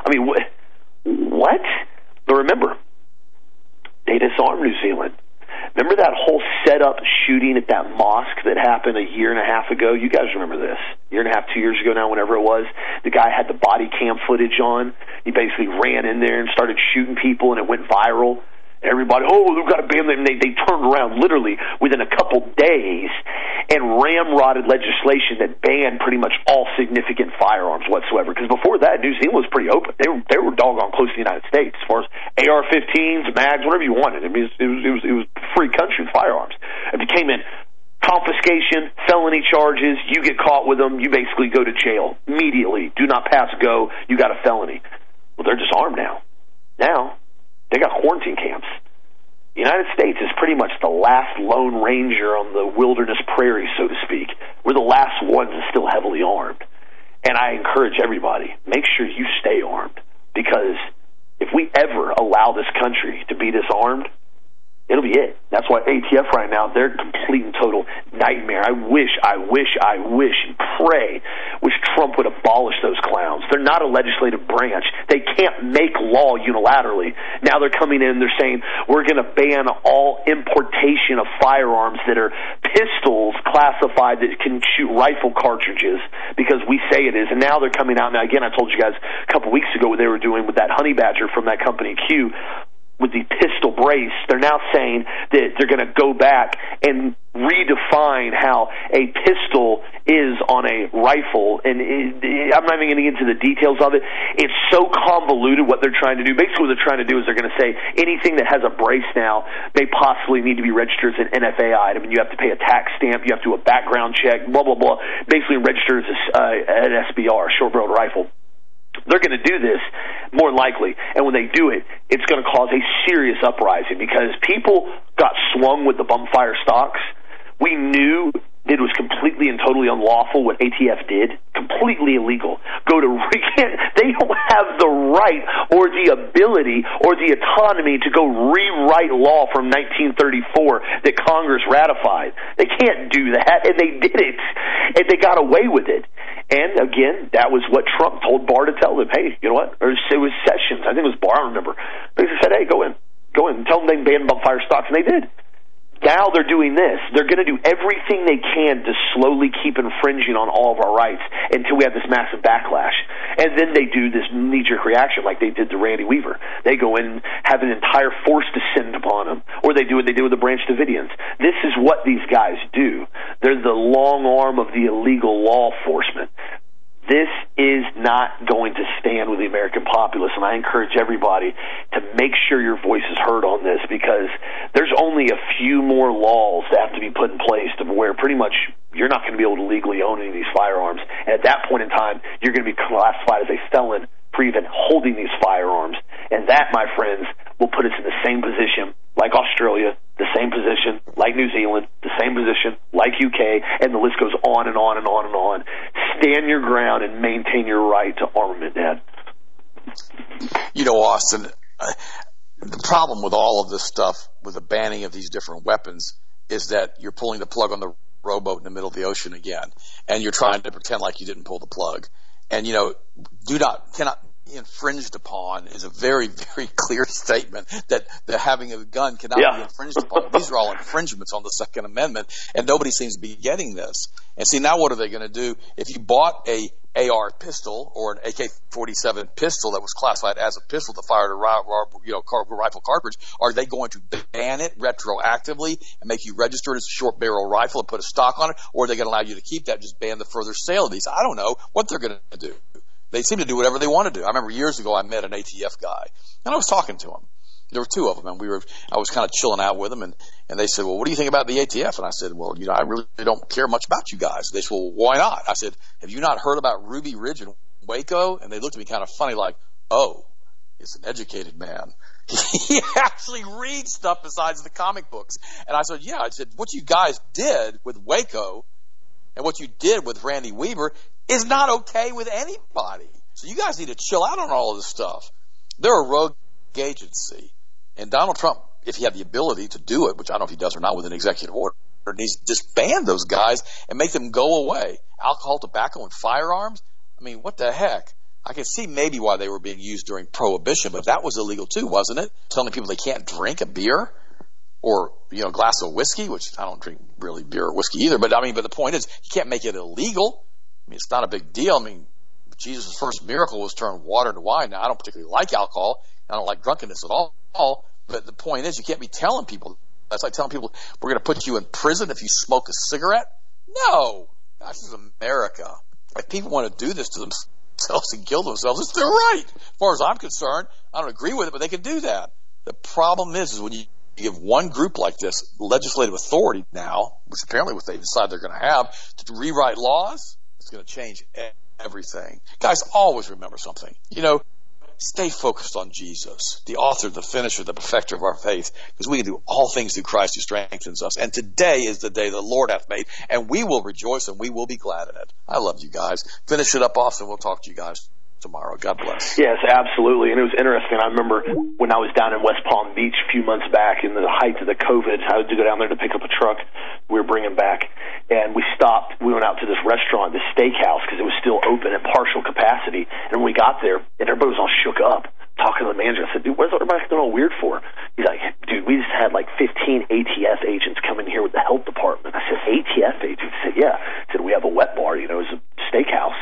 I mean, what? But remember, they disarmed New Zealand. Remember that whole setup shooting at that mosque that happened a year and a half ago? You guys remember this. Year and a half, 2 years ago now, whenever it was. The guy had the body cam footage on. He basically ran in there and started shooting people, and it went viral. Everybody, oh, we've got to ban them. They turned around literally within a couple days and ramrodded legislation that banned pretty much all significant firearms whatsoever. Because before that, New Zealand was pretty open. They were doggone close to the United States as far as AR-15s, mags, whatever you wanted. I mean, it was a free country with firearms. If you came in, confiscation, felony charges, you get caught with them, you basically go to jail immediately. Do not pass go. You got a felony. Well, they're disarmed now. They got quarantine camps. The United States is pretty much the last lone ranger on the wilderness prairie, so to speak. We're the last ones that's still heavily armed. And I encourage everybody, make sure you stay armed, because if we ever allow this country to be disarmed, it'll be it. That's why ATF right now, they're a complete and total nightmare. I wish and pray, wish Trump would abolish those clowns. They're not a legislative branch. They can't make law unilaterally. Now they're coming in, they're saying, we're going to ban all importation of firearms that are pistols classified that can shoot rifle cartridges because we say it is. And now they're coming out. Now, again, I told you guys a couple weeks ago what they were doing with that honey badger from that company Q, with the pistol brace. They're now saying that they're going to go back and redefine how a pistol is on a rifle, and I'm not even going to get into the details of it. It's so convoluted what they're trying to do. Basically, what they're trying to do is they're going to say anything that has a brace now may possibly need to be registered as an NFA item, and you have to pay a tax stamp, you have to do a background check, blah, blah, blah. Basically, registered as an SBR, short-barreled rifle. They're going to do this, more likely, and when they do it, it's going to cause a serious uprising because people got swung with the bumfire stocks. We knew it was completely and totally unlawful what ATF did, completely illegal. They don't have the right or the ability or the autonomy to go rewrite law from 1934 that Congress ratified. They can't do that, and they did it, and they got away with it. And, again, that was what Trump told Barr to tell them. Hey, you know what? Or it was Sessions. I think it was Barr, I don't remember. They said, hey, go in. Tell them they banned bumfire stocks, and they did. Now they're doing this. They're going to do everything they can to slowly keep infringing on all of our rights until we have this massive backlash. And then they do this knee-jerk reaction like they did to Randy Weaver. They go in and have an entire force descend upon him, or they do what they did with the Branch Davidians. This is what these guys do. They're the long arm of the illegal law enforcement. This is not going to stand with the American populace, and I encourage everybody to make sure your voice is heard on this, because there's only a few more laws that have to be put in place to where pretty much you're not going to be able to legally own any of these firearms. And at that point in time, you're going to be classified as a felon for even holding these firearms. And that, my friends, will put us in the same position like Australia, the same position like New Zealand, the same position like UK, and the list goes on and on and on and on. Stand your ground and maintain your right to armament, Dad. You know, Austin, the problem with all of this stuff, with the banning of these different weapons, is that you're pulling the plug on the rowboat in the middle of the ocean again, and you're trying to pretend like you didn't pull the plug. And, you know, cannot be infringed upon is a very, very clear statement that having a gun cannot be infringed upon. These are all infringements on the Second Amendment, and nobody seems to be getting this. And see, now what are they going to do? If you bought a AR pistol or an AK-47 pistol that was classified as a pistol that fired a rifle cartridge, are they going to ban it retroactively and make you register it as a short barrel rifle and put a stock on it, or are they going to allow you to keep that and just ban the further sale of these? I don't know what they're going to do. They seem to do whatever they want to do. I remember years ago I met an ATF guy, and I was talking to him. There were two of them, and I was kind of chilling out with them, and they said, well, what do you think about the ATF? And I said, well, you know, I really don't care much about you guys. They said, well, why not? I said, have you not heard about Ruby Ridge in Waco? And they looked at me kind of funny like, oh, it's an educated man. He actually reads stuff besides the comic books. And I said, yeah. I said, what you guys did with Waco and what you did with Randy Weaver is not okay with anybody. So you guys need to chill out on all of this stuff. They're a rogue agency. And Donald Trump, if he had the ability to do it, which I don't know if he does or not with an executive order, needs to just ban those guys and make them go away. Alcohol, tobacco, and firearms? I mean, what the heck? I can see maybe why they were being used during Prohibition, but that was illegal too, wasn't it? Telling people they can't drink a beer or, you know, a glass of whiskey, which I don't drink really beer or whiskey either. But, I mean, but the point is you can't make it illegal. I mean, it's not a big deal. I mean, Jesus' first miracle was turn water into wine. Now, I don't particularly like alcohol. I don't like drunkenness at all. But the point is you can't be telling people. That's like telling people we're going to put you in prison if you smoke a cigarette. No. Gosh, this is America. If people want to do this to themselves and kill themselves, it's their right. As far as I'm concerned, I don't agree with it, but they can do that. The problem is when you give one group like this legislative authority now, which apparently what they decide they're going to have, to rewrite laws, it's going to change everything. Guys, always remember something. You know, Stay focused on Jesus, the author, the finisher, the perfecter of our faith, because we can do all things through Christ who strengthens us. And today is the day the Lord hath made, and we will rejoice and we will be glad in it. I love you guys. Finish it up, Austin. We'll talk to you guys tomorrow. God bless. Yes, absolutely. And it was interesting. I remember when I was down in West Palm Beach a few months back in the height of the COVID, I had to go down there to pick up a truck we were bringing back. And we stopped. We went out to this restaurant, this steakhouse, because it was still open at partial capacity. And when we got there, and everybody was all shook up, talking to the manager. I said, dude, what's everybody going all weird for? He's like, dude, we just had like 15 ATF agents come in here with the health department. I said, ATF agents? He said, yeah. I said, we have a wet bar, you know, it's a steakhouse.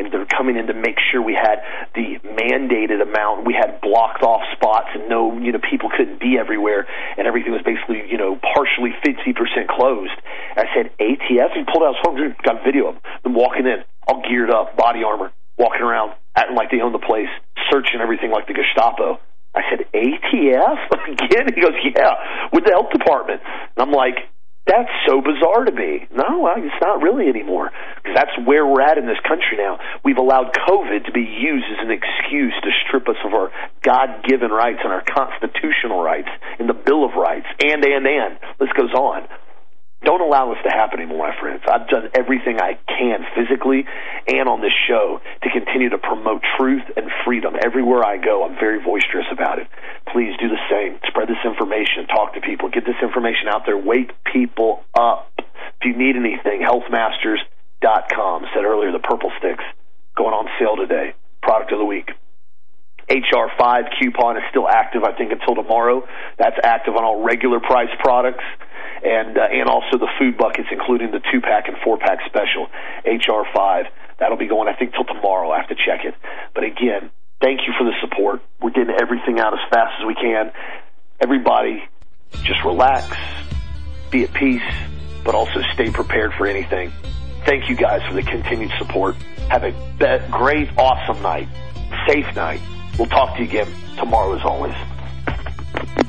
And they're coming in to make sure we had the mandated amount. We had blocked off spots and no, you know, people couldn't be everywhere, and everything was basically, you know, partially 50% closed. And I said, ATF? He pulled out his phone, dude, got a video of them walking in, all geared up, body armor, walking around, acting like they own the place, searching everything like the Gestapo. I said, ATF? Again? He goes, yeah, with the health department. And I'm like, that's so bizarre to me. No, it's not really anymore, because that's where we're at in this country now. We've allowed COVID to be used as an excuse to strip us of our God-given rights and our constitutional rights and the Bill of Rights, and. This goes on. Don't allow this to happen anymore, my friends. I've done everything I can physically and on this show to continue to promote truth and freedom. Everywhere I go, I'm very boisterous about it. Please do the same. Spread this information. Talk to people. Get this information out there. Wake people up. If you need anything, healthmasters.com. I said earlier, the purple sticks going on sale today. Product of the week. HR5 coupon is still active, I think, until tomorrow. That's active on all regular price products. And also the food buckets, including the 2-pack and 4-pack special, HR5. That'll be going, I think, till tomorrow. I have to check it. But again, thank you for the support. We're getting everything out as fast as we can. Everybody, just relax, be at peace, but also stay prepared for anything. Thank you guys for the continued support. Have a great, awesome night, safe night. We'll talk to you again tomorrow as always.